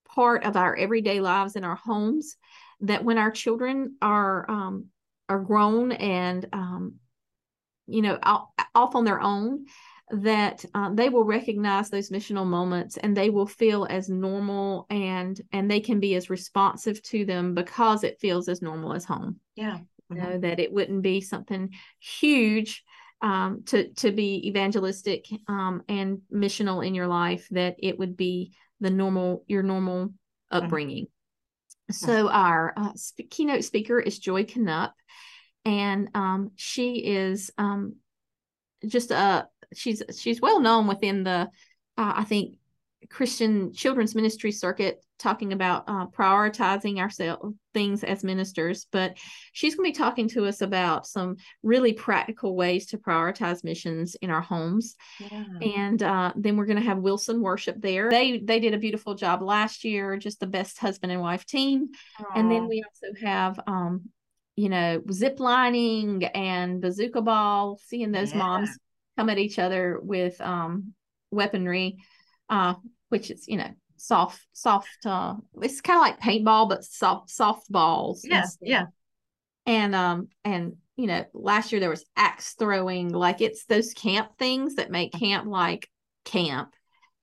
part of our everyday lives in our homes that when our children are um, are grown and, um, you know, off on their own, that uh, they will recognize those missional moments and they will feel as normal and and they can be as responsive to them because it feels as normal as home. Yeah. You know, that it wouldn't be something huge um, to, to be evangelistic um, and missional in your life, that it would be the normal, your normal upbringing. Mm-hmm. So our uh, sp- keynote speaker is Joy Knupp, and um, she is um, just, a she's, she's well known within the, uh, I think, Christian children's ministry circuit talking about uh, prioritizing ourselves, things as ministers, but she's going to be talking to us about some really practical ways to prioritize missions in our homes. Yeah. And uh, then we're going to have Wilson worship there. They they did a beautiful job last year, just the best husband and wife team. Aww. And then we also have, um, you know, zip lining and bazooka ball, seeing those yeah. moms come at each other with um, weaponry, uh, which is, you know, soft, soft, uh, it's kind of like paintball, but soft, soft balls. Yeah. And yeah. And, um, and, you know, last year there was axe throwing, like it's those camp things that make camp like camp,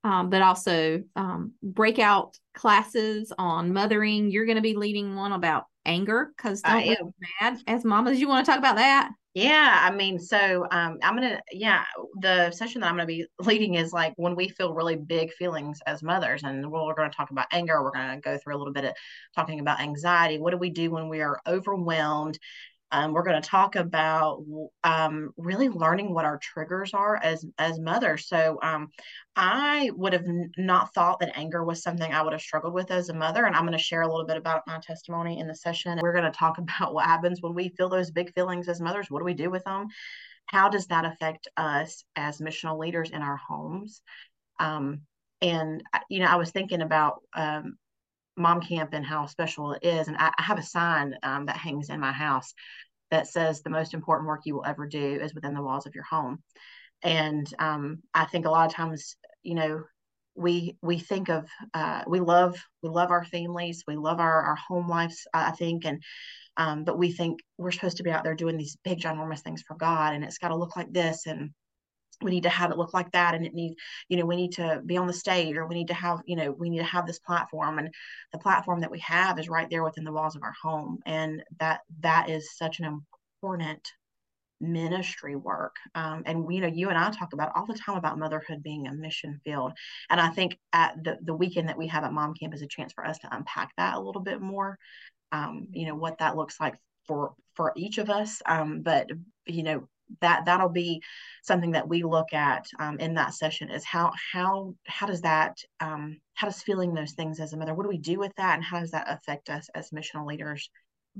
um, but also, um, breakout classes on mothering. You're going to be leading one about anger, because don't get mad as mamas. You want to talk about that? Yeah. I mean, so, um, I'm going to, yeah, the session that I'm going to be leading is like when we feel really big feelings as mothers, and we're going to talk about anger. We're going to go through a little bit of talking about anxiety. What do we do when we are overwhelmed? Um, we're going to talk about, um, really learning what our triggers are as, as mothers. So, um, I would have not thought that anger was something I would have struggled with as a mother. And I'm going to share a little bit about my testimony in the session. We're going to talk about what happens when we feel those big feelings as mothers. What do we do with them? How does that affect us as missional leaders in our homes? Um, and, you know, I was thinking about, um, mom camp and how special it is. And I, I have a sign um, that hangs in my house that says the most important work you will ever do is within the walls of your home. And um, I think a lot of times, you know, we, we think of, uh, we love, we love our families. We love our, our home lives, I think. And, um, but we think we're supposed to be out there doing these big, ginormous things for God. And it's got to look like this. And we need to have it look like that. And it needs, you know, we need to be on the stage, or we need to have, you know, we need to have this platform, and the platform that we have is right there within the walls of our home. And that, that is such an important ministry work. Um, and we, you know, you and I talk about all the time about motherhood being a mission field. And I think at the, the weekend that we have at Mom Camp is a chance for us to unpack that a little bit more. Um, you know, what that looks like for, for each of us. Um, but you know, that that'll be something that we look at um, in that session is how how how does that um, how does feeling those things as a mother, what do we do with that, and how does that affect us as missional leaders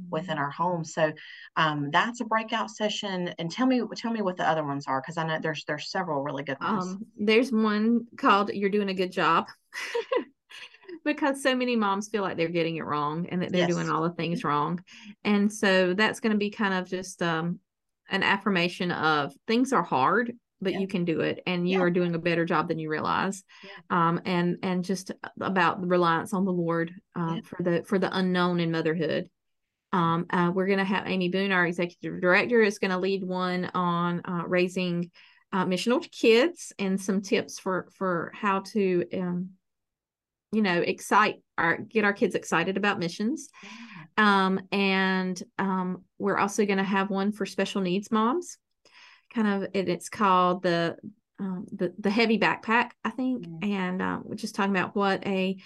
within our home? So um, that's a breakout session. And tell me tell me what the other ones are, because I know there's there's several really good ones. Um, there's one called "You're Doing a Good Job." Because so many moms feel like they're getting it wrong and that they're yes. doing all the things wrong. And so that's going to be kind of just um, an affirmation of things are hard, but yeah. you can do it, and you yeah. are doing a better job than you realize. Yeah. Um, and, and just about the reliance on the Lord, uh, yeah. for the, for the unknown in motherhood. Um, uh, we're going to have Amy Boone, our executive director, is going to lead one on, uh, raising, uh, missional kids, and some tips for, for how to, um, you know, excite our, get our kids excited about missions. Um, and, um, we're also going to have one for special needs moms, kind of, and it's called the, um, the, the heavy backpack, I think. Mm-hmm. And, um, we're just talking about what a,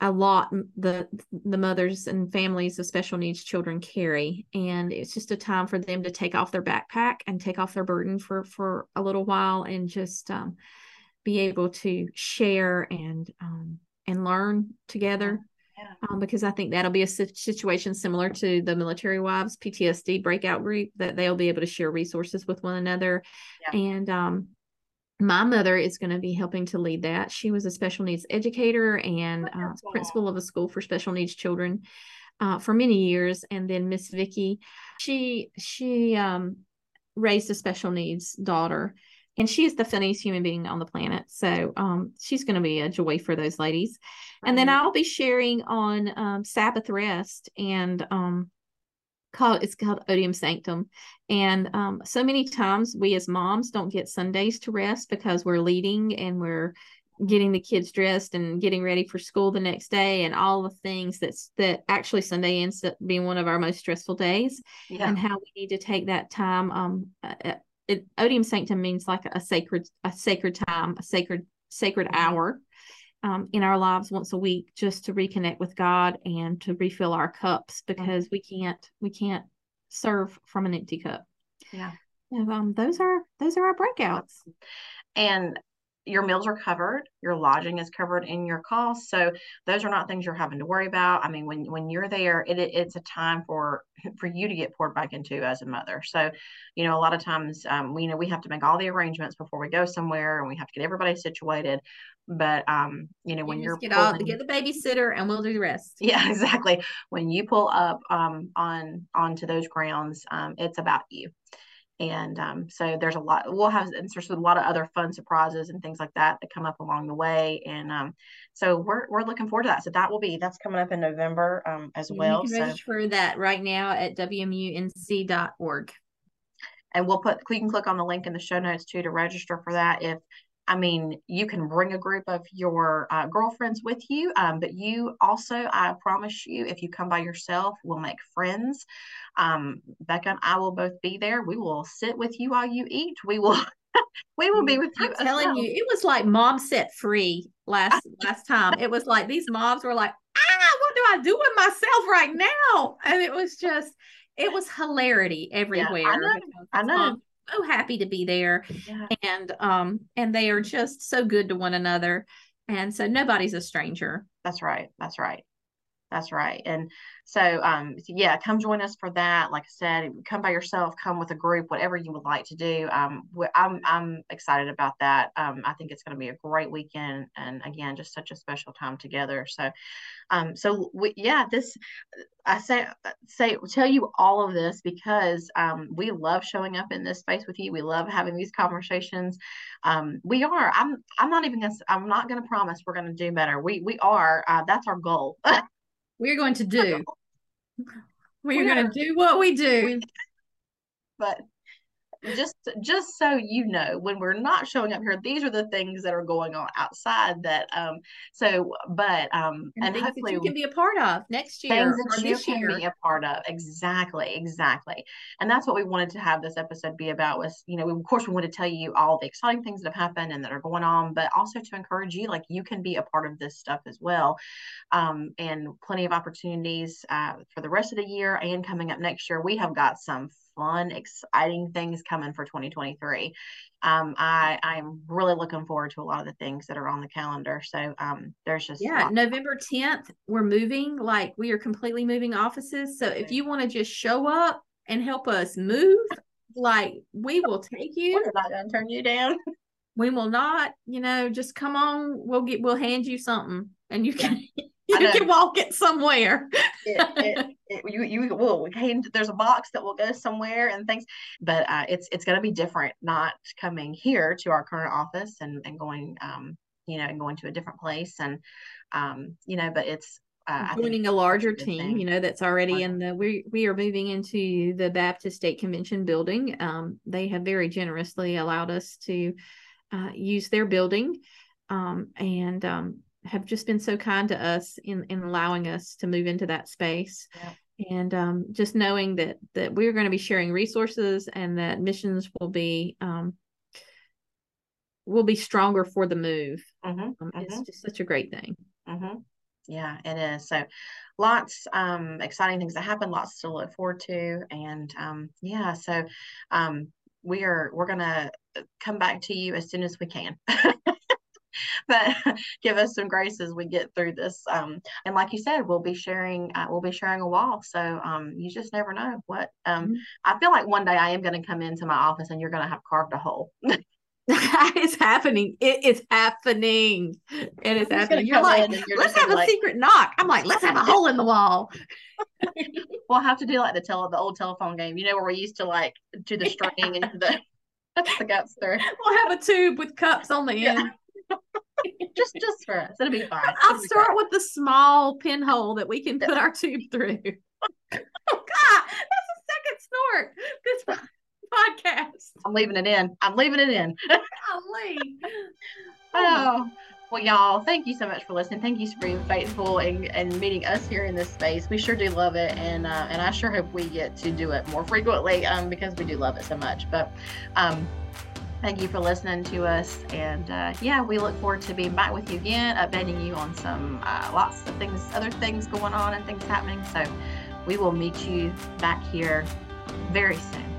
a lot, the, the mothers and families of special needs children carry. And it's just a time for them to take off their backpack and take off their burden for, for a little while, and just, um, be able to share and, um, and learn together. Yeah. Um, because I think that'll be a situation similar to the Military Wives P T S D breakout group, that they'll be able to share resources with one another. Yeah. And um, my mother is going to be helping to lead that. She was a special needs educator and uh, principal of a school for special needs children uh, for many years. And then Miss Vicky, she, she um, raised a special needs daughter. And she is the funniest human being on the planet. So um, she's going to be a joy for those ladies. And then I'll be sharing on um, Sabbath rest, and um, called, it's called Odium Sanctum. And um, so many times we as moms don't get Sundays to rest, because we're leading and we're getting the kids dressed and getting ready for school the next day, and all the things that's that actually Sunday ends up being one of our most stressful days. Yeah. And how we need to take that time. Um, at, It, Odium Sanctum means like a sacred, a sacred time, a sacred, sacred hour um, in our lives once a week, just to reconnect with God and to refill our cups, because we can't, we can't serve from an empty cup. Yeah. So, um, those are, those are our breakouts. And your meals are covered, your lodging is covered in your costs. So those are not things you're having to worry about. I mean, when, when you're there, it, it, it's a time for, for you to get poured back into as a mother. So, you know, a lot of times um, we you know we have to make all the arrangements before we go somewhere, and we have to get everybody situated. But, um, you know, when you you're get, pulling, all, get the babysitter and we'll do the rest. Yeah, exactly. When you pull up um, on, onto those grounds, um, it's about you. And um, so there's a lot, we'll have there's a lot of other fun surprises and things like that that come up along the way. And um, so we're, we're looking forward to that. So that will be, that's coming up in November um, as well. You can register for that right now at W M U N C dot org. And we'll put, you can click on the link in the show notes too to register for that. If, I mean, you can bring a group of your uh, girlfriends with you, um, but you also, I promise you, if you come by yourself, we'll make friends. Um, Becca and I will both be there. We will sit with you while you eat. We will, we will be with you. I'm telling well. you, it was like Mom Set Free last last time. It was like these moms were like, ah, what do I do with myself right now? And it was just, it was hilarity everywhere. Yeah, I know. I know. Mom, so happy to be there. Yeah. And um and they are just so good to one another, and so nobody's a stranger. That's right that's right that's right And so um so yeah, come join us for that. Like I said, come by yourself, come with a group, whatever you would like to do. um I'm, I'm excited about that. um I think it's going to be a great weekend, and again, just such a special time together. So um so we, yeah this I say, say, tell you all of this because um, we love showing up in this space with you. We love having these conversations. Um, we are. I'm. I'm not even. Gonna, I'm not going to promise we're going to do better. We. We are. Uh, that's our goal. We're going to do. We're we going to do what we do. We, but just, just so you know, when we're not showing up here, these are the things that are going on outside. That um. So, but um, and, and hopefully you can be a part of next year. Things that you can be a part of. Exactly, exactly. And that's what we wanted to have this episode be about. Was you know, we, of course, we want to tell you all the exciting things that have happened and that are going on, but also to encourage you, like you can be a part of this stuff as well. Um, and plenty of opportunities uh, for the rest of the year and coming up next year. We have got some fun, exciting things coming for twenty twenty-three. Um, I I'm really looking forward to a lot of the things that are on the calendar. So um, there's just yeah, November tenth, we're moving. Like we are completely moving offices. So if you want to just show up and help us move, like we will take you. We're not gonna turn you down. We will not. You know, just come on. We'll get. We'll hand you something, and you can. Yeah. You can walk it somewhere. it, it, it, you you will. There's a box that will go somewhere and things, but uh, it's it's going to be different. Not coming here to our current office and and going um you know and going to a different place and um you know but it's uh, joining a larger team thing. You know that's already One. in the we we are moving into the Baptist State Convention building. Um, they have very generously allowed us to uh, use their building, um and um. have just been so kind to us in, in allowing us to move into that space. Yeah. And um, just knowing that that we're going to be sharing resources and that missions will be um, will be stronger for the move. Mm-hmm. Um, it's mm-hmm. just such a great thing. Mm-hmm. Yeah, it is. So lots um, exciting things that happen, lots to look forward to. And um, yeah, so um, we are, we're going to come back to you as soon as we can. But give us some grace as we get through this. Um, and like you said, we'll be sharing, uh, we'll be sharing a wall. So um, you just never know what, um, mm-hmm. I feel like one day I am going to come into my office and you're going to have carved a hole. It's happening. It is happening. It is happening. You're like, you're let's have like, a secret knock. I'm like, let's have a hole in the wall. We'll have to do like the tele, the old telephone game, you know, where we used to like do the string yeah. and the, the guts through. We'll have a tube with cups on the end. Yeah. just just for us, it'll be fine. It'll I'll be start fine. with the small pinhole that we can put our tube through. Oh God, that's a second snort. This podcast. I'm leaving it in. I'm leaving it in. Oh. Well, y'all, thank you so much for listening. Thank you for being faithful and, and meeting us here in this space. We sure do love it, and uh, and I sure hope we get to do it more frequently um, because we do love it so much. But um, thank you for listening to us. And uh, yeah, we look forward to being back with you again, updating you on some uh, lots of things, other things going on and things happening. So we will meet you back here very soon.